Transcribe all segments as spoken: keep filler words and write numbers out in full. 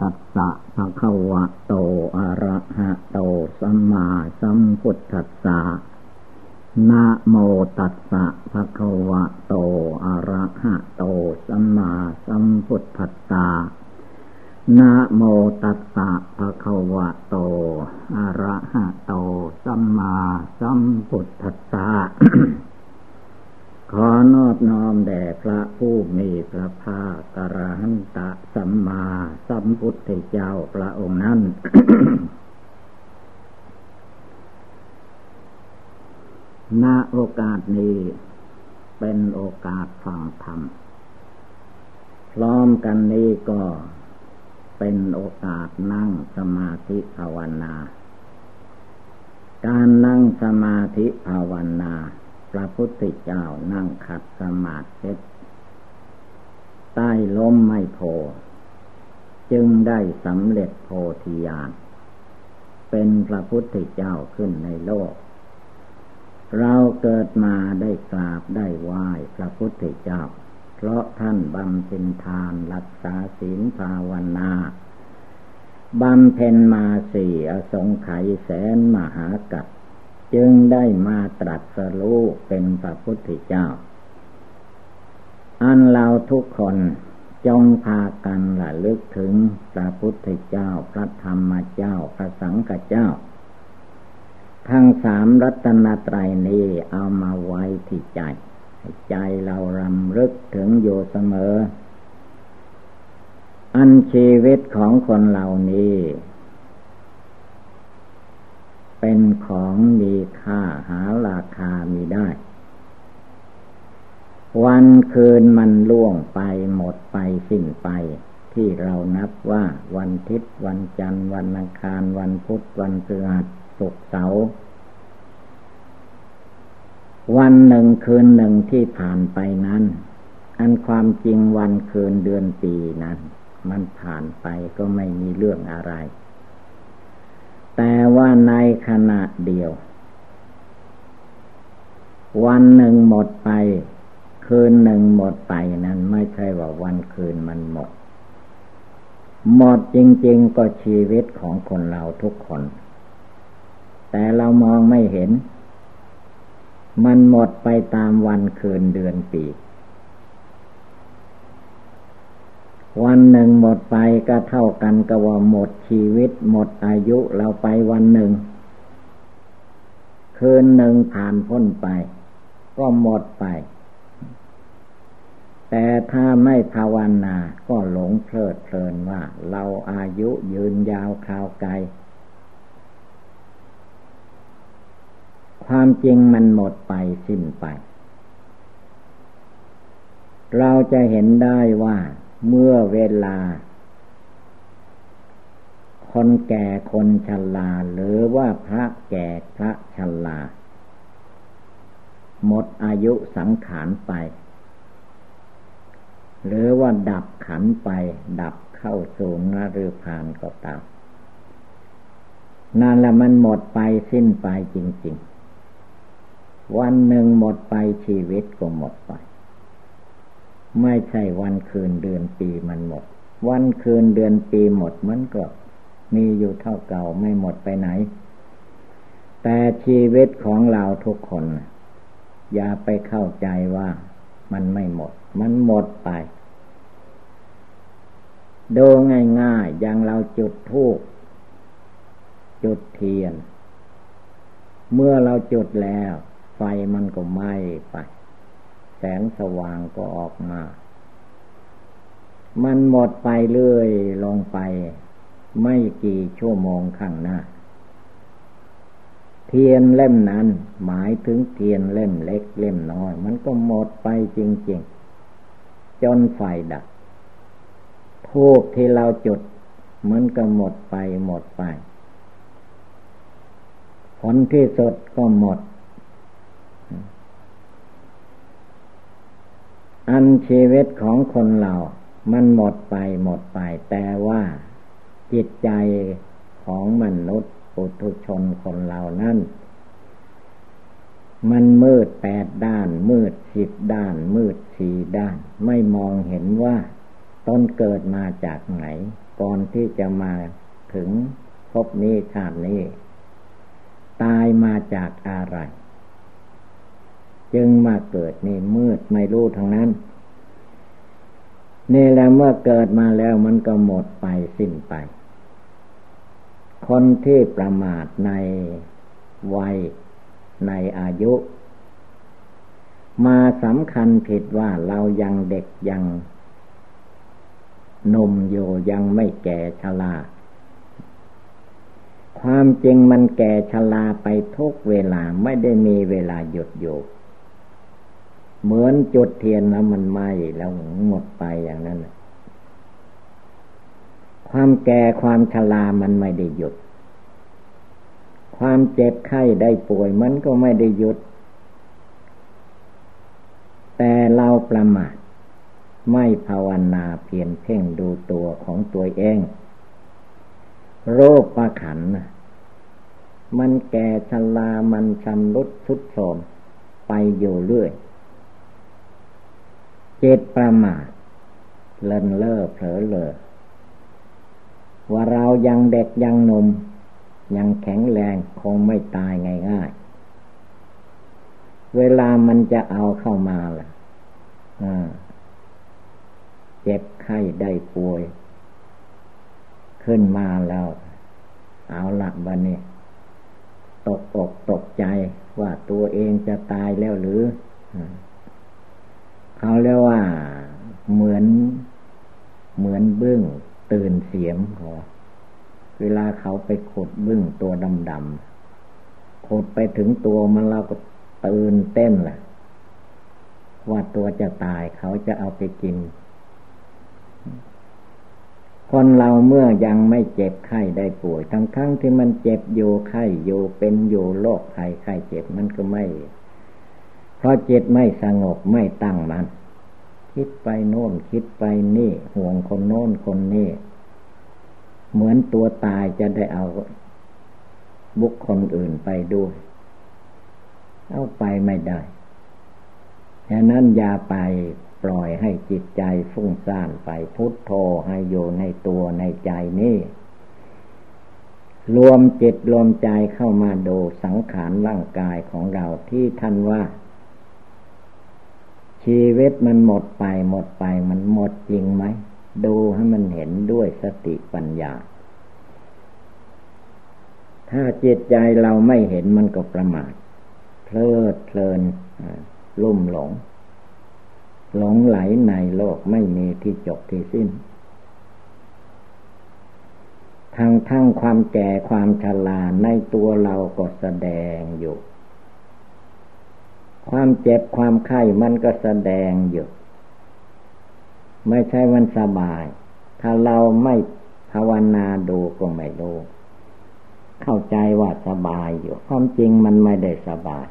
ตัสสะภะคะวะโตอะระหะโตสัมมาสัมพุทธัสสะนะโมตัสสะภะคะวะโตอะระหะโตสัมมาสัมพุทธัสสะนะโมตัสสะภะคะวะโตอะระหะโตสัมมาสัมพุทธัสสะ ขอนอบน้อมแด่พระผู้มีพระภาคอรหันตสัมมาสัมพุทธเจ้าพระองค์นั้น ณ โอกาสนี้เป็นโอกาสฟังธรรมพร้อมกันนี้ก็เป็นโอกาสนั่งสมาธิภาวนาการนั่งสมาธิภาวนาพระพุทธเจ้านั่งขัดสมาธิใต้ล้มไม้โพธิ์จึงได้สำเร็จโพธิญาณเป็นพระพุทธเจ้าขึ้นในโลกเราเกิดมาได้กราบได้ไหว้พระพุทธเจ้าเพราะท่านบำเพ็ญทานรักษาศีลภาวนาบำเพ็ญมาสี่อสงไขยแสนมหากัปจึงได้มาตรัสรู้เป็นพระพุทธเจ้าอันเราทุกคนจงพากันระลึกถึงพระพุทธเจ้าพระธรรมเจ้าพระสังฆเจ้าทั้งสามรัตนตรัยนี้เอามาไว้ที่ใจใจเรารำลึกถึงอยู่เสมออันชีวิตของคนเหล่านี้เป็นของมีค่าหาราคามิได้วันคืนมันล่วงไปหมดไปสิ้นไปที่เรานับว่าวันอาทิตย์วันจันทร์วันอังคารวันพุธวันพฤหัสศุกร์เสาร์วันหนึ่งคืนหนึ่งที่ผ่านไปนั้นอันความจริงวันคืนเดือนปีนั้นมันผ่านไปก็ไม่มีเรื่องอะไรแต่ว่าในขณะเดียววันหนึ่งหมดไปคืนหนึ่งหมดไปนั้นไม่ใช่ว่าวันคืนมันหมดหมดจริงๆก็ชีวิตของคนเราทุกคนแต่เรามองไม่เห็นมันหมดไปตามวันคืนเดือนปีวันหนึ่งหมดไปก็เท่ากันกับว่าหมดชีวิตหมดอายุเราไปวันหนึ่งคืนหนึ่งผ่านพ้นไปก็หมดไปแต่ถ้าไม่ภาวนาก็หลงเพลิดเพลินว่าเราอายุยืนยาวคราวไกลความจริงมันหมดไปสิ้นไปเราจะเห็นได้ว่าเมื่อเวลาคนแก่คนชราหรือว่าพระแก่พระชราหมดอายุสังขารไปหรือว่าดับขันไปดับเข้าสู่นฤพานก็ตามนั่นละมันหมดไปสิ้นไปจริงๆวันหนึ่งหมดไปชีวิตก็หมดไปไม่ใช่วันคืนเดือนปีมันหมดวันคืนเดือนปีหมดมันก็มีอยู่เท่าเก่าไม่หมดไปไหนแต่ชีวิตของเราทุกคนอย่าไปเข้าใจว่ามันไม่หมดมันหมดไปดูง่ายๆอย่างเราจุดธูปจุดเทียนเมื่อเราจุดแล้วไฟมันก็ไหม้ไปแสงสว่างก็ออกมามันหมดไปเรื่อยลงไปไม่กี่ชั่วโมงข้างหน้าเทียนเล่มนั้นหมายถึงเทียนเล่มเล็กเล่มน้อยมันก็หมดไปจริงๆจนไฟดับธูปที่เราจุดมันก็หมดไปหมดไปผลที่สุดก็หมดอันชีวิตของคนเรามันหมดไปหมดไปแต่ว่าจิตใจของมนุษย์ปุถุชนคนเรานั้นมันมืดแปดด้านมืดสิบด้านมืดสี่ด้านไม่มองเห็นว่า ตนเกิดมาจากไหนก่อนที่จะมาถึงภพนี้ชาตินี้ตายมาจากอะไรจึงมาเกิดนี่มืดไม่รู้ทั้งนั้นนี่แล้วเมื่อเกิดมาแล้วมันก็หมดไปสิ้นไปคนที่ประมาทในวัยในอายุมาสำคัญผิดว่าเรายังเด็กยังหนุ่มอยู่ยังไม่แก่ชราความจริงมันแก่ชราไปทุกเวลาไม่ได้มีเวลาหยุดอยู่เหมือนจุดเทียนแล้วมันไหม้แล้วหมดไปอย่างนั้นความแก่ความชรามันไม่ได้หยุดความเจ็บไข้ได้ป่วยมันก็ไม่ได้หยุดแต่เราประมาทไม่ภาวนาเพียรเพ่งดูตัวของตัวเองโรคประขันมันแก่ชรามันชำรุดทรุดโทรมไปอยู่เรื่อยเจตประมาทเลินเล่อเผลอเลอว่าเรายังเด็กยังหนุ่มยังแข็งแรงคงไม่ตายง่ายๆเวลามันจะเอาเข้ามาล่ะเจ็บไข้ได้ป่วยขึ้นมาแล้วเอาละวันนี้ตกอกตกใจว่าตัวเองจะตายแล้วหรือเขาเรียกว่าเหมือนเหมือนบึ้งตื่นเสียมเขาเวลาเขาไปขุดบึ้งตัวดำๆขุดไปถึงตัวมันเราก็ตื่นเต้นแหละว่าตัวจะตายเขาจะเอาไปกินคนเราเมื่อยังไม่เจ็บไข้ได้ป่วยทั้งครั้งที่มันเจ็บอยู่ไข้อยู่เป็นอยู่โรคภัยไข้เจ็บมันก็ไม่เพราะจิตไม่สงบไม่ตั้งมั่นคิดไปโน่นคิดไปนี่ห่วงคนโน่นคนนี่เหมือนตัวตายจะได้เอาบุคคลอื่นไปด้วยเอาไปไม่ได้ฉะนั้นอย่าไปปล่อยให้จิตใจฟุ้งซ่านไปพุทโธให้อยู่ในตัวในใจนี่รวมจิตรวมใจเข้ามาดูสังขารร่างกายของเราที่ท่านว่าชีวิตมันหมดไปหมดไปมันหมดจริงไหมดูให้มันเห็นด้วยสติปัญญาถ้าจิตใจเราไม่เห็นมันก็ประมาทเพลิดเพลินลุ่มหลงหลงไหลในโลกไม่มีที่จบที่สิ้นทั้งทั้งความแก่ความชราในตัวเราก็แสดงอยู่ความเจ็บความไข้มันก็แสดงอยู่ไม่ใช่มันสบายถ้าเราไม่ภาวนาดูก็ไม่รู้เข้าใจว่าสบายอยู่ความจริงมันไม่ได้สบาย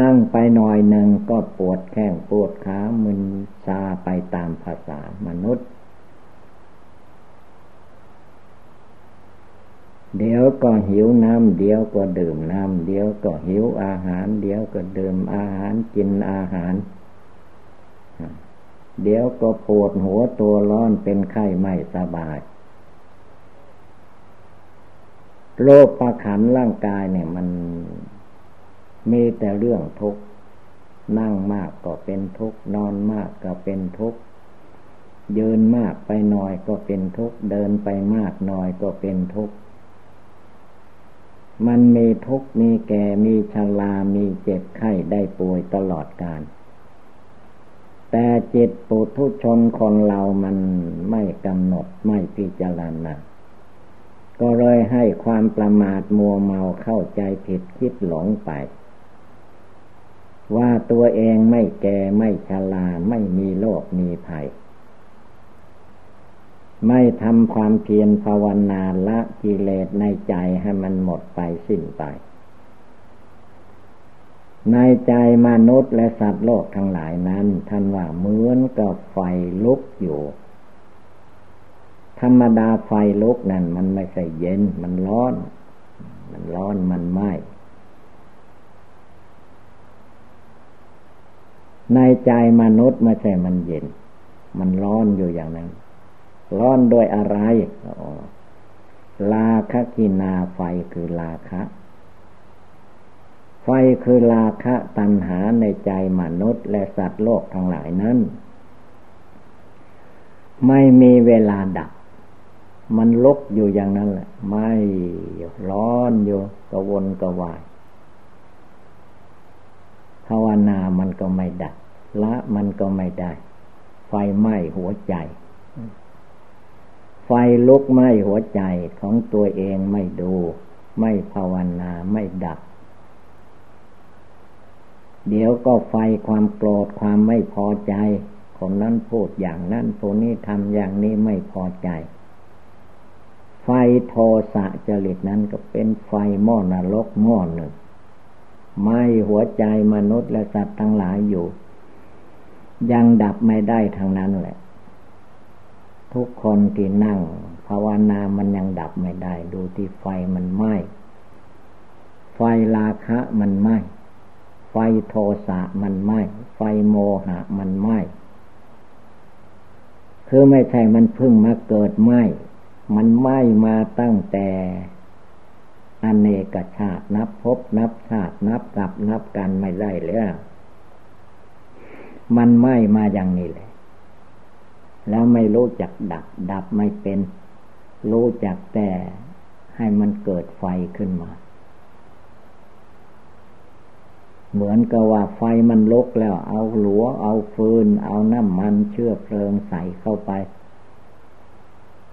นั่งไปหน่อยหนึ่งก็ปวดแข้งปวดขามึนชาไปตามภาษามนุษย์เดี๋ยวก็หิวน้ำเดี๋ยวก็ดื่มน้ำเดี๋ยวก็หิวอาหารเดี๋ยวก็ดื่มอาหารกินอาหารเดี๋ยวก็ปวดหัวตัวร้อนเป็นไข้ไม่สบายโรคประขันร่างกายเนี่ยมันมีแต่เรื่องทุกข์นั่งมากก็เป็นทุกข์นอนมากก็เป็นทุกข์ยืนมากไปหน่อยก็เป็นทุกข์เดินไปมากหน่อยก็เป็นทุกข์มันมีทุกข์มีแก่มีชรามีเจ็บไข้ได้ป่วยตลอดกาลแต่จิตปุถุชนคนเรามันไม่กำหนดไม่พิจารณาก็เลยให้ความประมาทมัวเมาเข้าใจผิดคิดหลงไปว่าตัวเองไม่แก่ไม่ชราไม่มีโรคมีภัยไม่ทำความเพียรภาวนาละกิเลสในใจให้มันหมดไปสิ้นไปในใจมนุษย์และสัตว์โลกทั้งหลายนั้นท่านว่าเหมือนกับไฟลุกอยู่ธรรมดาไฟลุกนั่นมันไม่ใช่เย็นมันร้อนมันร้อนมันไหม้ในใจมนุษย์ไม่ใช่มันเย็น มันร้อนอยู่อย่างนั้นร้อนโดยอะไรอ๋อราคะกินาไฟคือราคะไฟคือราคะตัณหาในใจมนุษย์และสัตว์โลกทั้งหลายนั้นไม่มีเวลาดับมันลุกอยู่อย่างนั้นแหละไม่ร้อนอยู่กระวนกระวายภาวนามันก็ไม่ดับละมันก็ไม่ได้ไฟไหม้หัวใจไฟลุกไหม้หัวใจของตัวเองไม่ดูไม่ภาวนาไม่ดับเดี๋ยวก็ไฟความโกรธความไม่พอใจคนนั้นพูดอย่างนั้นคนนี้ทำอย่างนี้ไม่พอใจไฟโทสะจริตนั้นก็เป็นไฟหม้อนรกหม้อหนึ่งไหม้หัวใจมนุษย์และสัตว์ทั้งหลายอยู่ยังดับไม่ได้ทางนั้นแหละทุกคนที่นั่งภาวนามันยังดับไม่ได้ดูที่ไฟมันไหม้ไฟราคะมันไหม้ไฟโทสะมันไหม้ไฟโมหะมันไหม้คือไม่ใช่มันเพิ่งมาเกิดไหม้มันไหม้มาตั้งแต่อเนกชาตินับพบนับชาตินับกลับนับกันไม่ได้แล้วมันไหม้มาอย่างนี้แหละแล้วไม่รู้จักดับดับไม่เป็นรู้จักแต่ให้มันเกิดไฟขึ้นมาเหมือนกับว่าไฟมันลุกแล้วเอาหลัวเอาฟืนเอาน้ำมันเชื้อเพลิงใส่เข้าไป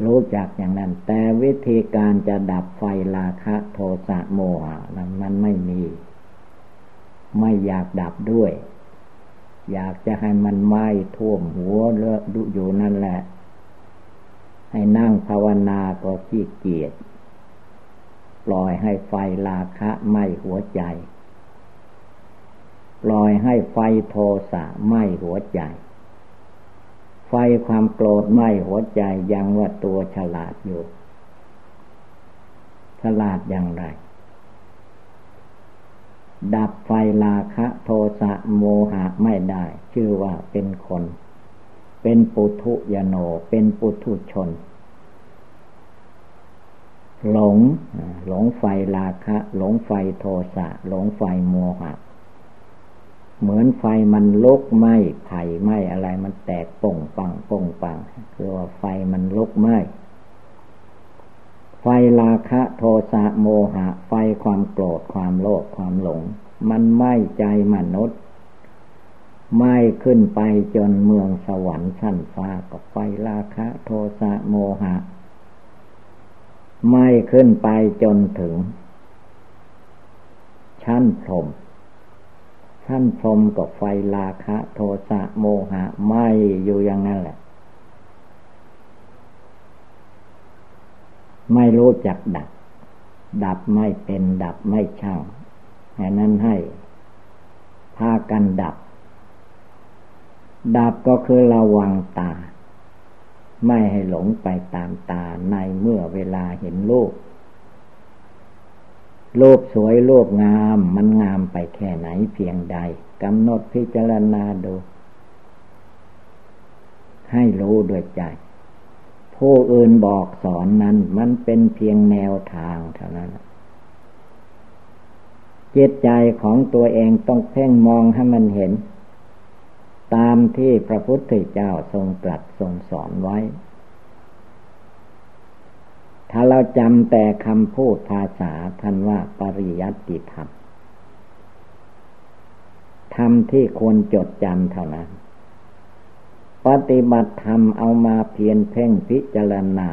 รู้จักอย่างนั้นแต่วิธีการจะดับไฟราคะโทสะโมหะนั้นมันไม่มีไม่อยากดับด้วยอยากจะให้มันไหม้ท่วมหัวเลอะดุอยู่นั่นแหละให้นั่งภาวนาก็ขี้เกียจปล่อยให้ไฟราคะไหม้หัวใจปล่อยให้ไฟโทสะไหม้หัวใจไฟความโกรธไหม้หัวใจยังว่าตัวฉลาดอยู่ฉลาดอย่างไรดับไฟราคะโทสะโมหะไม่ได้ชื่อว่าเป็นคนเป็นปุถุยโนเป็นปุถุชนหลงหลงไฟราคะหลงไฟโทสะหลงไฟโมหะเหมือนไฟมันลุกไหม้ไผ่ไหม้อะไรมันแตกป่งปังป่งปังคือว่าไฟมันลุกไหม้ไฟราคะโทสะโมหะไฟความโกรธความโลภความหลงมันไหม้ใจมนุษย์ไหม้ขึ้นไปจนเมืองสวรรค์ชั้นฟ้าก็ไฟราคะโทสะโมหะไหม้ขึ้นไปจนถึงชั้นพรหมท่านพรหมกับไฟราคะโทสะโมหะไหม้อยู่อย่างนั้นแหละไม่รู้จักดับดับไม่เป็นดับไม่ช่างแค่นั้นให้พากันดับดับก็คือระวังตาไม่ให้หลงไปตามตาในเมื่อเวลาเห็นรูปรูปสวยรูปงามมันงามไปแค่ไหนเพียงใดกำหนดพิจารณาดูให้รู้ด้วยใจผู้อื่นบอกสอนนั้นมันเป็นเพียงแนวทางเท่านั้นจิตใจของตัวเองต้องเพ่งมองให้มันเห็นตามที่พระพุทธเจ้าทรงตรัสทรงสอนไว้ถ้าเราจำแต่คำพูดภาษาท่านว่าปริยัติธรรมธรรมที่ควรจดจำเท่านั้นปฏิบัติธรรมเอามาเพียรเพ่งพิจารณา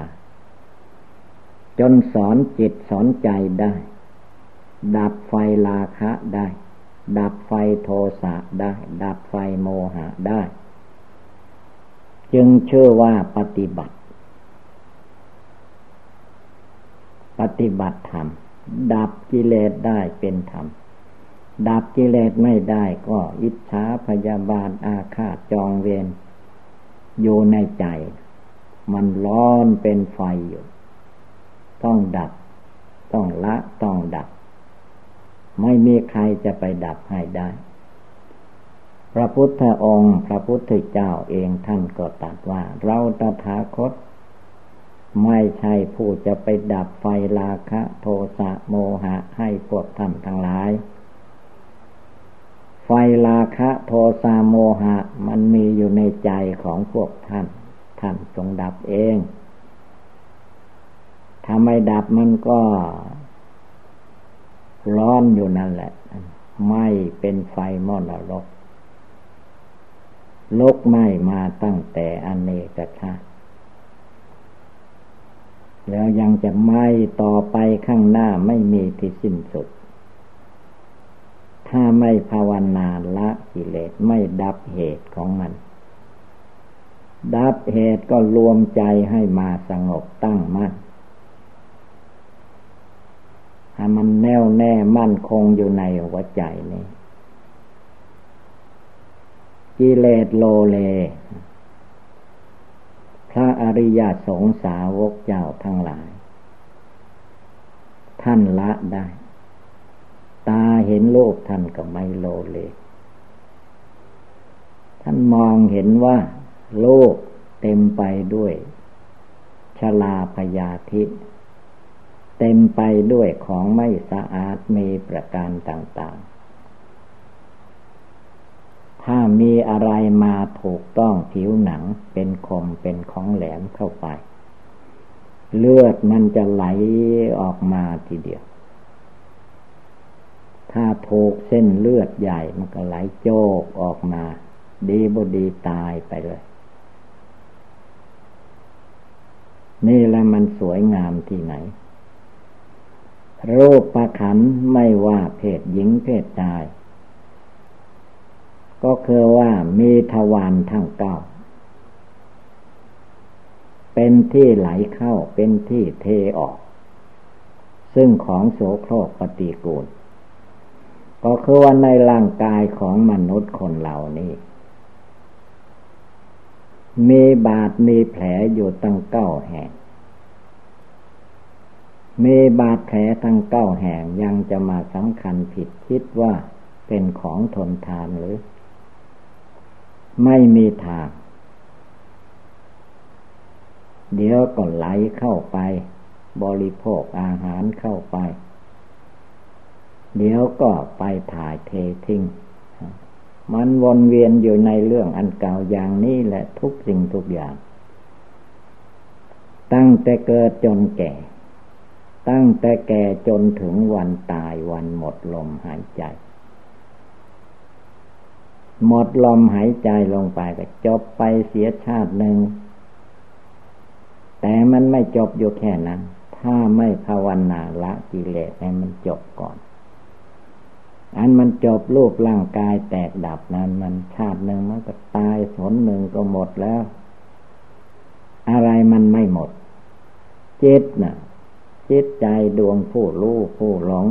จนสอนจิตสอนใจได้ดับไฟราคะได้ดับไฟโทสะได้ดับไฟโมหะได้จึงเชื่อว่าปฏิบัติปฏิบัติธรรมดับกิเลสได้เป็นธรรมดับกิเลสไม่ได้ก็อิจฉาพยาบาทอาฆาตจองเวรอยู่ในใจมันร้อนเป็นไฟอยู่ต้องดับต้องละต้องดับไม่มีใครจะไปดับให้ได้ พระพุทธองค์พระพุทธเจ้าเองท่านก็ตรัสว่าเราตถาคตไม่ใช่ผู้จะไปดับไฟราคะโทสะโมหะให้พวกท่านทั้งหลายไฟราคะโทสะโมหะมันมีอยู่ในใจของพวกท่านท่านจงดับเองถ้าไม่ดับมันก็ร้อนอยู่นั่นแหละไม่เป็นไฟมรณะลุกไหม้มาตั้งแต่อเนกชาติแล้วยังจะไหม้ต่อไปข้างหน้าไม่มีที่สิ้นสุดถ้าไม่ภาวนาละกิเลสไม่ดับเหตุของมันดับเหตุก็รวมใจให้มาสงบตั้งมั่นให้มันแน่วแน่มั่นคงอยู่ในหัวใจนี้กิเลสโลเลพระอริยสงสาวกเจ้าทั้งหลายท่านละได้ตาเห็นโลกท่านก็ไม่โลเลท่านมองเห็นว่าโลกเต็มไปด้วยชราพยาธิเต็มไปด้วยของไม่สะอาดมีประการต่างๆถ้ามีอะไรมาถูกต้องผิวหนังเป็นคมเป็นของแหลมเข้าไปเลือดมันจะไหลออกมาทีเดียวถ้าถูกเส้นเลือดใหญ่มันก็ไหลโจกออกมาดีบ่ดีตายไปเลยนี่แหละมันสวยงามที่ไหนรูปขันธ์ไม่ว่าเพศหญิงเพศชายก็คือว่ามีทวารทั้งเก้าเป็นที่ไหลเข้าเป็นที่เทออกซึ่งของโสโครกปฏิกูลก็คือว่าในร่างกายของมนุษย์คนเหล่านี้มีบาดมีแผลอยู่ตั้งเก้าแห่งมีบาดแผลทั้งเก้าแห่งยังจะมาสำคัญผิดคิดว่าเป็นของทนทานหรือไม่มีทางเดี๋ยวก็ไหลเข้าไปบริโภคอาหารเข้าไปเดี๋ยวก็ไปถ่ายเททิ้งมันวนเวียนอยู่ในเรื่องอันเก่าอย่างนี้แหละทุกสิ่งทุกอย่างตั้งแต่เกิดจนแก่ตั้งแต่แก่จนถึงวันตายวันหมดลมหายใจหมดลมหายใจลงไปก็จบไปเสียชาติหนึ่งแต่มันไม่จบอยู่แค่นั้นถ้าไม่ภาวนาละกิเลสให้มันจบก่อนอันมันจบรูปร่างกายแตกดับนั้นมันชาติหนึ่งมันก็ตายหนหนึ่งก็หมดแล้วอะไรมันไม่หมดจิตน่ะจิตใจดวงผู้รู้ผู้หลง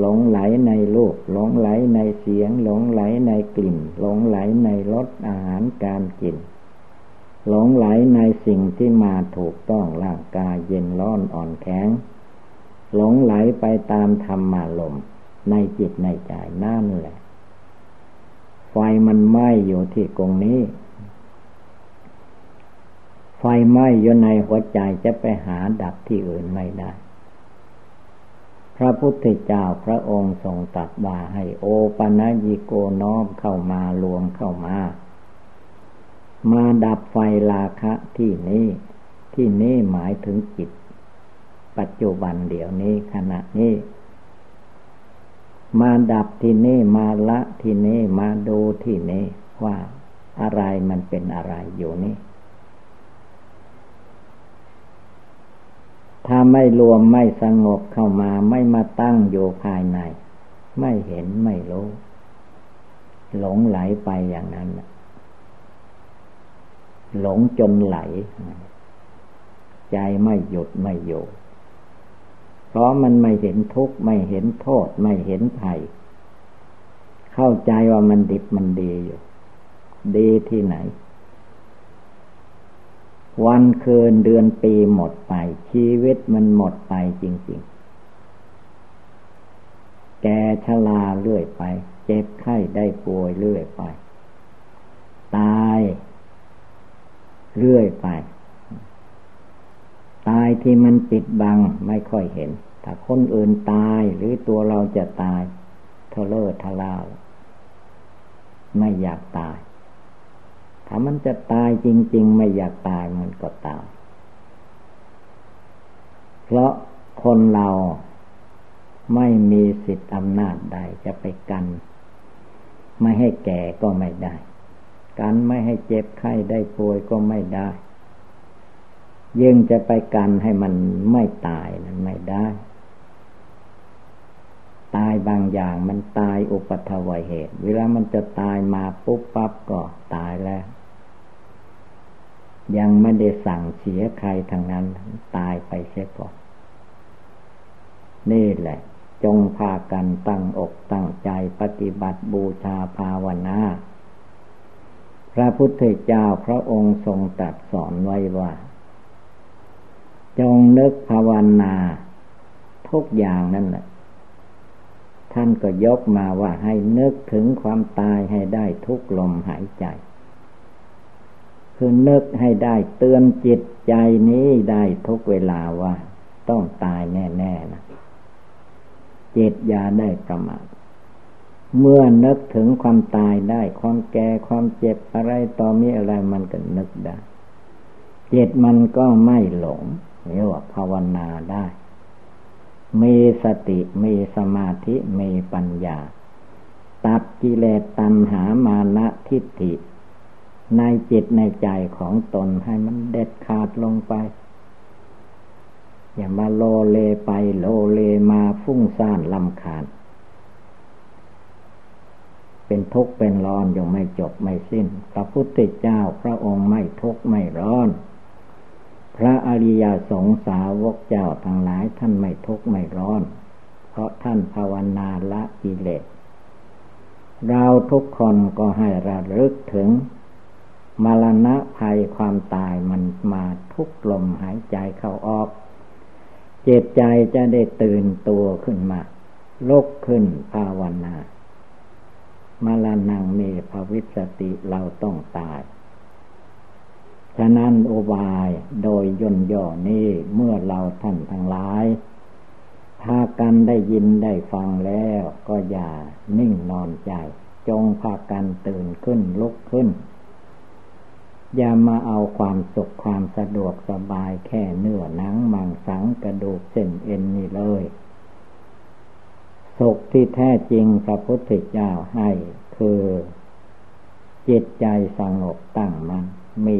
หลงไหลในรูปหลงไหลในเสียงหลงไหลในกลิ่นหลงไหลในรสอาหารการกินหลงไหลในสิ่งที่มาถูกต้องร่างกายเย็นร้อนอ่อนแข็งหลงไหลไปตามธรรมารมณ์ในจิตในใจนั่นแหละไฟมันไหม้อยู่ที่กรงนี้ไฟไหม้อยู่ในหัวใจจะไปหาดับที่อื่นไม่ได้พระพุทธเจ้าพระองค์ทรงตรัสว่าให้โอปนยิโกน้อมเข้ามารวมเข้ามามาดับไฟราคะที่นี้ที่นี้หมายถึงจิตปัจจุบันเดี๋ยวนี้ขณะนี้มาดับที่นี้มาละที่นี้มาดูที่นี้ว่าอะไรมันเป็นอะไรอยู่นี้ถ้าไม่รวมไม่สงบเข้ามาไม่มาตั้งอยู่ภายในไม่เห็นไม่รู้หลงไหลไปอย่างนั้นหลงจนไหลใจไม่หยุดไม่อยู่เพราะมันไม่เห็นทุกข์ไม่เห็นโทษไม่เห็นภัยเข้าใจว่ามันดิบมันดีอยู่ดีที่ไหนวันคืนเดือนปีหมดไปชีวิตมันหมดไปจริงๆแก่ชราเรื่อยไป เจ็บไข้ได้ป่วยเรื่อยไปตายเรื่อยไปตายที่มันปิดบังไม่ค่อยเห็นถ้าคนอื่นตายหรือตัวเราจะตายเทเลอร์ทะลาวไม่อยากตายถ้ามันจะตายจริงๆไม่อยากตายมันก็ตายเพราะคนเราไม่มีสิทธิ์อำนาจใดจะไปกันไม่ให้แก่ก็ไม่ได้กันไม่ให้เจ็บไข้ได้ป่วยก็ไม่ได้ยิ่งจะไปกันให้มันไม่ตายนั้นไม่ได้ตายบางอย่างมันตายอุปทวายเหตุเวลามันจะตายมาปุ๊บปั๊บก็ตายแล้วยังไม่ได้สั่งเสียใครทางนั้นตายไปเสียก่อนนี่แหละจงพากันตั้งอกตั้งใจปฏิบัติบูชาภาวนาพระพุทธเจ้าพระองค์ทรงตรัสสอนไว้ว่าจงนึกภาวนาทุกอย่างนั่นแหละท่านก็ยกมาว่าให้นึกถึงความตายให้ได้ทุกลมหายใจคือนึกให้ได้เตือนจิตใจนี้ได้ทุกเวลาว่าต้องตายแน่ๆนะจิตอย่าได้ประมาทเมื่อนึกถึงความตายได้ความแก่ความเจ็บอะไรต่อมีอะไรมันก็นึกได้จิตมันก็ไม่หลงเรียกว่าภาวนาได้มีสติมีสมาธิมีปัญญาตัดกิเลสตัณหามานะทิฏฐิในจิตในใจของตนให้มันเด็ดขาดลงไปอย่ามาโลเลไปโลเลมาฟุ้งซ่านรำคาญเป็นทุกข์เป็นร้อนยังไม่จบไม่สิ้นพระพุทธเจ้าพระองค์ไม่ทุกข์ไม่ร้อนพระอริยสงฆ์สาวกเจ้าทั้งหลายท่านไม่ทุกข์ไม่ร้อนเพราะท่านภาวนาละกิเลสเราทุกคนก็ให้ระลึกถึงมรณะภัยความตายมันมาทุกลมหายใจเข้าออกเจตใจจะได้ตื่นตัวขึ้นมาลุกขึ้นภาวนามาลานังเมภวิสติเราต้องตายฉะนั้นอุบายโดยย่นย่อนี้เมื่อเราท่านทั้งหลายพากันได้ยินได้ฟังแล้วก็อย่านิ่งนอนใจจงพากันตื่นขึ้นลุกขึ้นอย่ามาเอาความสุขความสะดวกสบายแค่เนื้อหนังมังสังกระดูกเส้นเอ็นนี่เลยสุขที่แท้จริงพระพุทธเจ้าให้คือจิตใจสงบตั้งมั่นมี